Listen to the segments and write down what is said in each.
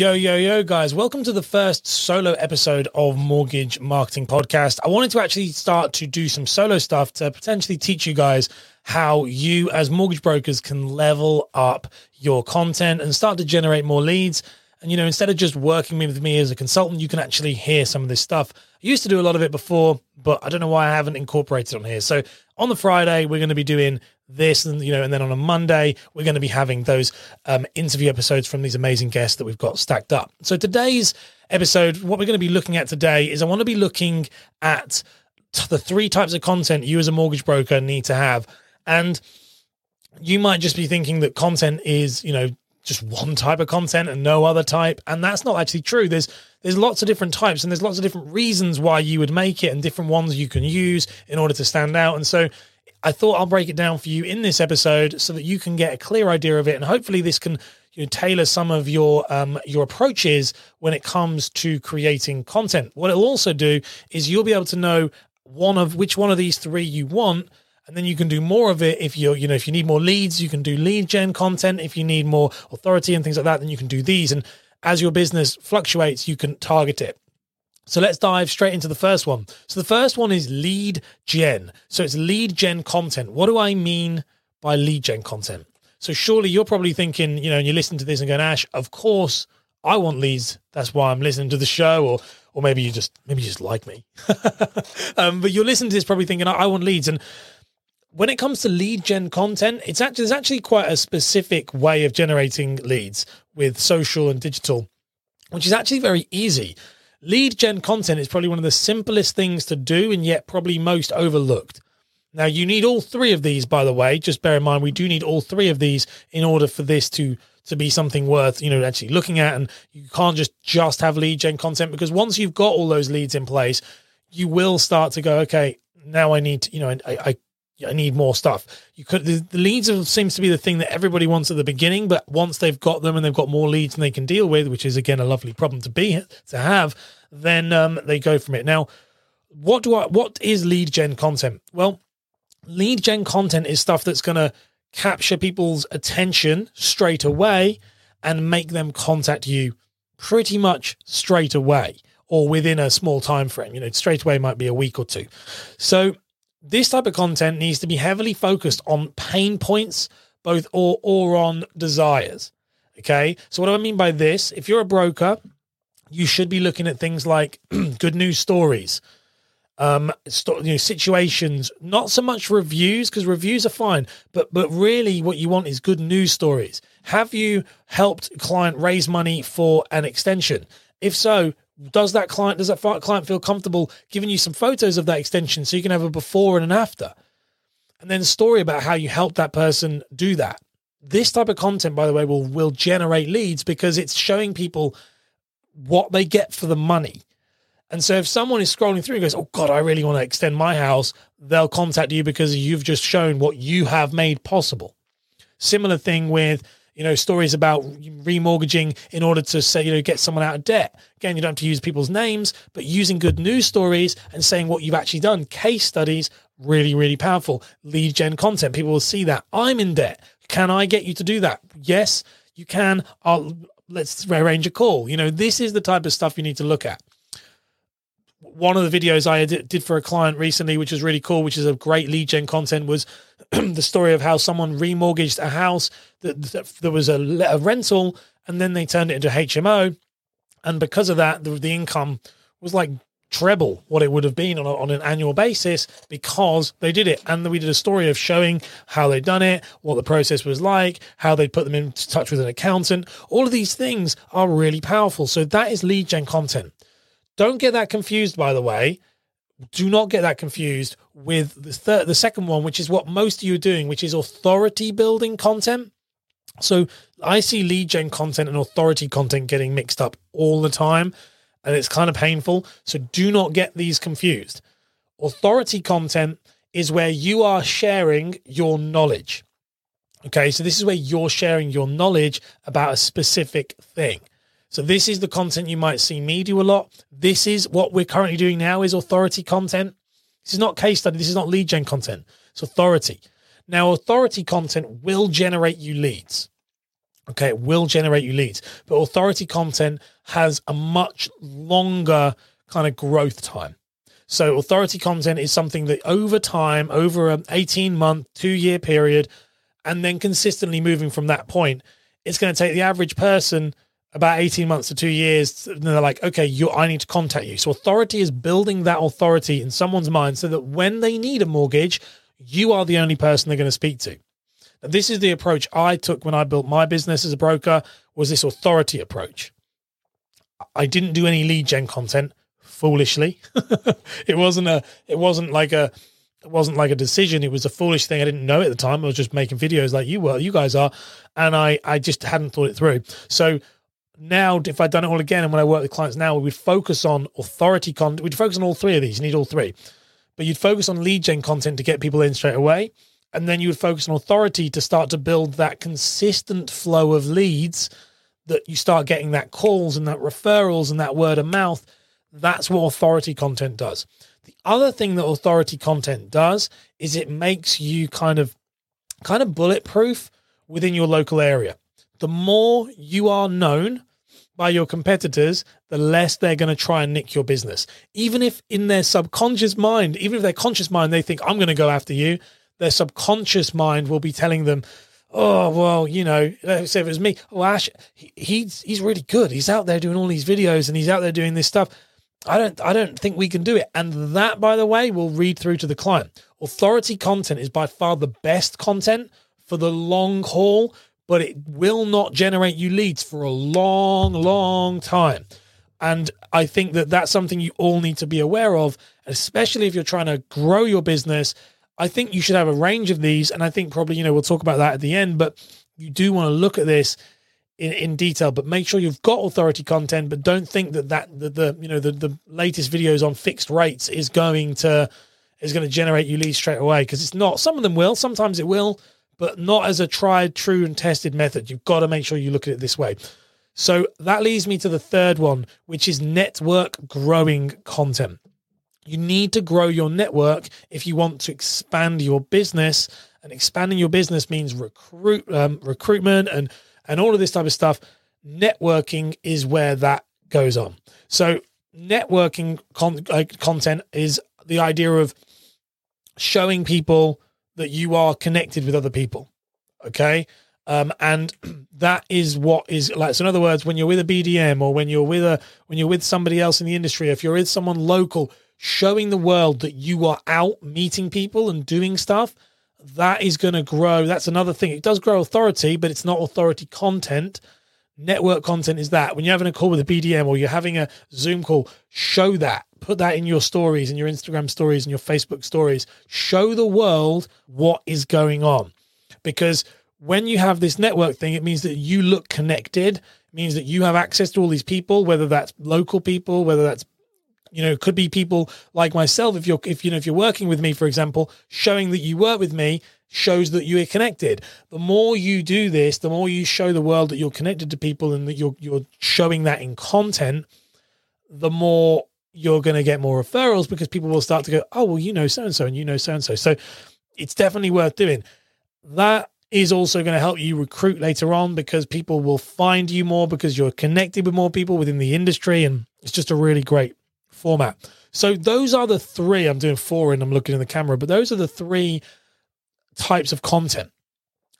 Yo, guys. Welcome to the first solo episode of Mortgage Marketing Podcast. I wanted to actually start to do some solo stuff to potentially teach you guys how you as mortgage brokers can level up your content and start to generate more leads. And, you know, instead of just working with me as a consultant, you can actually hear some of this stuff. I used to do a lot of it before, but I don't know why I haven't incorporated it on here. So on the Friday, we're going to be doing this, and you know, and then on a Monday, we're going to be having those interview episodes from these amazing guests that we've got stacked up. So today's episode, what we're going to be looking at today is I want to be looking at the three types of content you as a mortgage broker need to have. And you might just be thinking that content is, you know, just one type of content and no other type. And that's not actually true. There's lots of different types, and there's lots of different reasons why you would make it and different ones you can use in order to stand out. And so I thought I'll break it down for you in this episode so that you can get a clear idea of it. And hopefully this can, you know, tailor some of your approaches when it comes to creating content. What it'll also do is you'll be able to know which one of these three you want. And then you can do more of it. If you're, you know, if you need more leads, you can do lead gen content. If you need more authority and things like that, then you can do these. And as your business fluctuates, you can target it. So let's dive straight into the first one. So the first one is lead gen. So it's lead gen content. What do I mean by lead gen content? So surely you're probably thinking, you know, and you listen to this and going, Ash, of course I want leads. That's why I'm listening to the show. Or maybe you just like me. But you're listening to this probably thinking, I want leads. And when it comes to lead gen content, there's actually quite a specific way of generating leads with social and digital, which is actually very easy. Lead gen content is probably one of the simplest things to do and yet probably most overlooked. Now, you need all three of these, by the way. Just bear in mind, we do need all three of these in order for this to be something worth, you know, actually looking at. And you can't just have lead gen content, because once you've got all those leads in place, you will start to go, okay, now I need to, you know, I need more stuff. The leads seems to be the thing that everybody wants at the beginning, but once they've got them and they've got more leads than they can deal with, which is again a lovely problem to have, then they go from it. Now, what is lead gen content? Well, lead gen content is stuff that's going to capture people's attention straight away and make them contact you pretty much straight away or within a small time frame. You know, straight away might be a week or two. So this type of content needs to be heavily focused on pain points, both or on desires. Okay. So what do I mean by this? If you're a broker, you should be looking at things like good news stories, situations, not so much reviews, because reviews are fine, but really what you want is good news stories. Have you helped a client raise money for an extension? If so, does that client feel comfortable giving you some photos of that extension so you can have a before and an after? And then a story about how you helped that person do that. This type of content, by the way, will generate leads because it's showing people what they get for the money. And so if someone is scrolling through and goes, oh God, I really want to extend my house, they'll contact you because you've just shown what you have made possible. Similar thing with, you know, stories about remortgaging in order to say, you know, get someone out of debt. Again, you don't have to use people's names, but using good news stories and saying what you've actually done. Case studies, really, really powerful. Lead gen content. People will see that. I'm in debt. Can I get you to do that? Yes, you can. Let's arrange a call. You know, this is the type of stuff you need to look at. One of the videos I did for a client recently, which was really cool, which is a great lead gen content, was the story of how someone remortgaged a house that there was a rental, and then they turned it into HMO. And because of that, the income was like treble what it would have been on an annual basis because they did it. And we did a story of showing how they'd done it, what the process was like, how they put them in touch with an accountant. All of these things are really powerful. So that is lead gen content. Don't get that confused, by the way. Do not get that confused with the second one, which is what most of you are doing, which is authority building content. So I see lead gen content and authority content getting mixed up all the time, and it's kind of painful. So do not get these confused. Authority content is where you are sharing your knowledge. Okay, so this is where you're sharing your knowledge about a specific thing. So this is the content you might see me do a lot. This is what we're currently doing now is authority content. This is not case study. This is not lead gen content. It's authority. Now, authority content will generate you leads. Okay, it will generate you leads. But authority content has a much longer kind of growth time. So authority content is something that over time, over an 18-month, 2-year period, and then consistently moving from that point, it's going to take the average person about 18 months to 2 years. And they're like, okay, I need to contact you. So authority is building that authority in someone's mind so that when they need a mortgage, you are the only person they're going to speak to. And this is the approach I took when I built my business as a broker, was this authority approach. I didn't do any lead gen content, foolishly. It wasn't like a decision. It was a foolish thing. I didn't know at the time. I was just making videos like you were, you guys are. And I just hadn't thought it through. So now if I'd done it all again, and when I work with clients now, we would focus on authority content. We'd focus on all three of these. You need all three. But you'd focus on lead gen content to get people in straight away. And then you would focus on authority to start to build that consistent flow of leads that you start getting, that calls and that referrals and that word of mouth. That's what authority content does. The other thing that authority content does is it makes you kind of bulletproof within your local area. The more you are known by your competitors, the less they're going to try and nick your business. Even if in their subconscious mind, even if their conscious mind, they think, I'm going to go after you, their subconscious mind will be telling them, oh, well, you know, let's say it was me. Oh, Ash, he's really good. He's out there doing all these videos and he's out there doing this stuff. I don't think we can do it. And that, by the way, will read through to the client. Authority content is by far the best content for the long haul, but it will not generate you leads for a long, long time. And I think that that's something you all need to be aware of, especially if you're trying to grow your business. I think you should have a range of these. And I think probably, you know, we'll talk about that at the end, but you do want to look at this in detail, but make sure you've got authority content, but don't think that the latest videos on fixed rates is going to generate you leads straight away, because it's not. Some of them will, sometimes it will, but not as a tried, true, and tested method. You've got to make sure you look at it this way. So that leads me to the third one, which is network growing content. You need to grow your network if you want to expand your business, and expanding your business means recruitment and all of this type of stuff. Networking is where that goes on. So networking content is the idea of showing people that you are connected with other people. Okay. And that is what is like. So in other words, when you're with a BDM or when you're with somebody else in the industry, if you're with someone local, showing the world that you are out meeting people and doing stuff, that is going to grow. That's another thing. It does grow authority, but it's not authority content. Network content is that. When you're having a call with a BDM or you're having a Zoom call, show that. Put that in your stories, in your Instagram stories, in your Facebook stories. Show the world what is going on. Because when you have this network thing, it means that you look connected. It means that you have access to all these people, whether that's local people, whether that's, you know, it could be people like myself. If you're working with me, for example, showing that you work with me shows that you are connected. The more you do this, the more you show the world that you're connected to people and that you're showing that in content, the more you're going to get more referrals, because people will start to go, oh, well, you know, so-and-so and you know, so-and-so. So it's definitely worth doing. That is also going to help you recruit later on, because people will find you more because you're connected with more people within the industry. And it's just a really great format. So those are the three. I'm doing four and I'm looking in the camera, but those are the three types of content.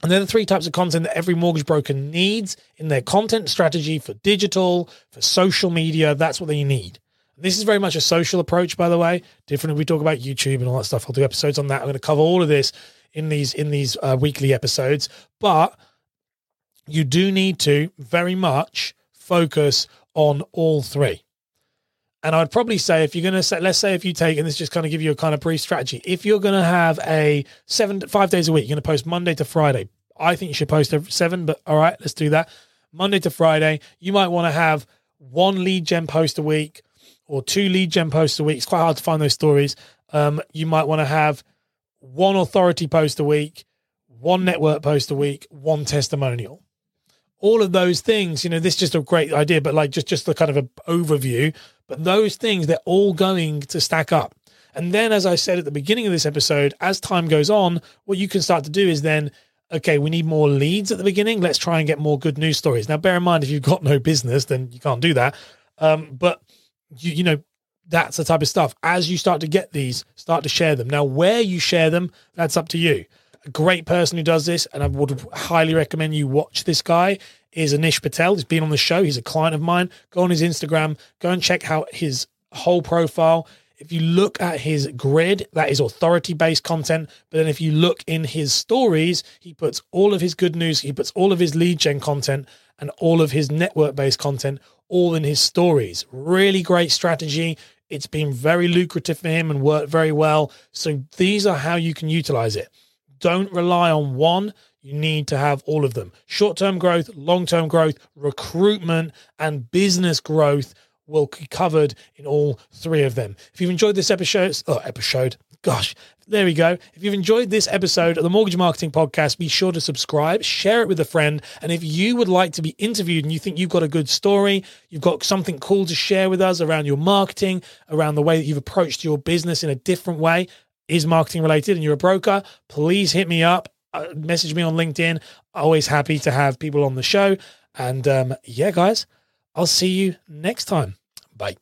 And they're the three types of content that every mortgage broker needs in their content strategy for digital, for social media. That's what they need. This is very much a social approach, by the way. Different if we talk about YouTube and all that stuff. I'll do episodes on that. I'm going to cover all of this in these weekly episodes. But you do need to very much focus on all three. And I'd probably say if you're going to say, let's say if you take, and this just kind of give you a kind of brief strategy. If you're going to have 5 days a week, you're going to post Monday to Friday. I think you should post every 7, but all right, let's do that. Monday to Friday, you might want to have 1 lead gen post a week or 2 lead gen posts a week. It's quite hard to find those stories. You might want to have 1 authority post a week, 1 network post a week, 1 testimonial. All of those things, you know, this is just a great idea, but like just the kind of an overview. But those things, they're all going to stack up. And then, as I said at the beginning of this episode, as time goes on, what you can start to do is then okay, we need more leads at the beginning. Let's try and get more good news stories. Now, bear in mind, if you've got no business, then you can't do that. But you know, that's the type of stuff. As you start to get these, start to share them. Now, where you share them, that's up to you. A great person who does this, and I would highly recommend you watch this guy, is Anish Patel. He's been on the show. He's a client of mine. Go on his Instagram. Go and check out his whole profile. If you look at his grid, that is authority-based content. But then if you look in his stories, he puts all of his good news, he puts all of his lead gen content and all of his network-based content, all in his stories. Really great strategy. It's been very lucrative for him and worked very well. So these are how you can utilize it. Don't rely on one. You need to have all of them. Short-term growth, long-term growth, recruitment, and business growth will be covered in all three of them. If you've enjoyed this If you've enjoyed this episode of the Mortgage Marketing Podcast, be sure to subscribe, share it with a friend. And if you would like to be interviewed and you think you've got a good story, you've got something cool to share with us around your marketing, around the way that you've approached your business in a different way, is marketing related, and you're a broker, please hit me up, message me on LinkedIn. Always happy to have people on the show. And yeah, guys, I'll see you next time. Bye.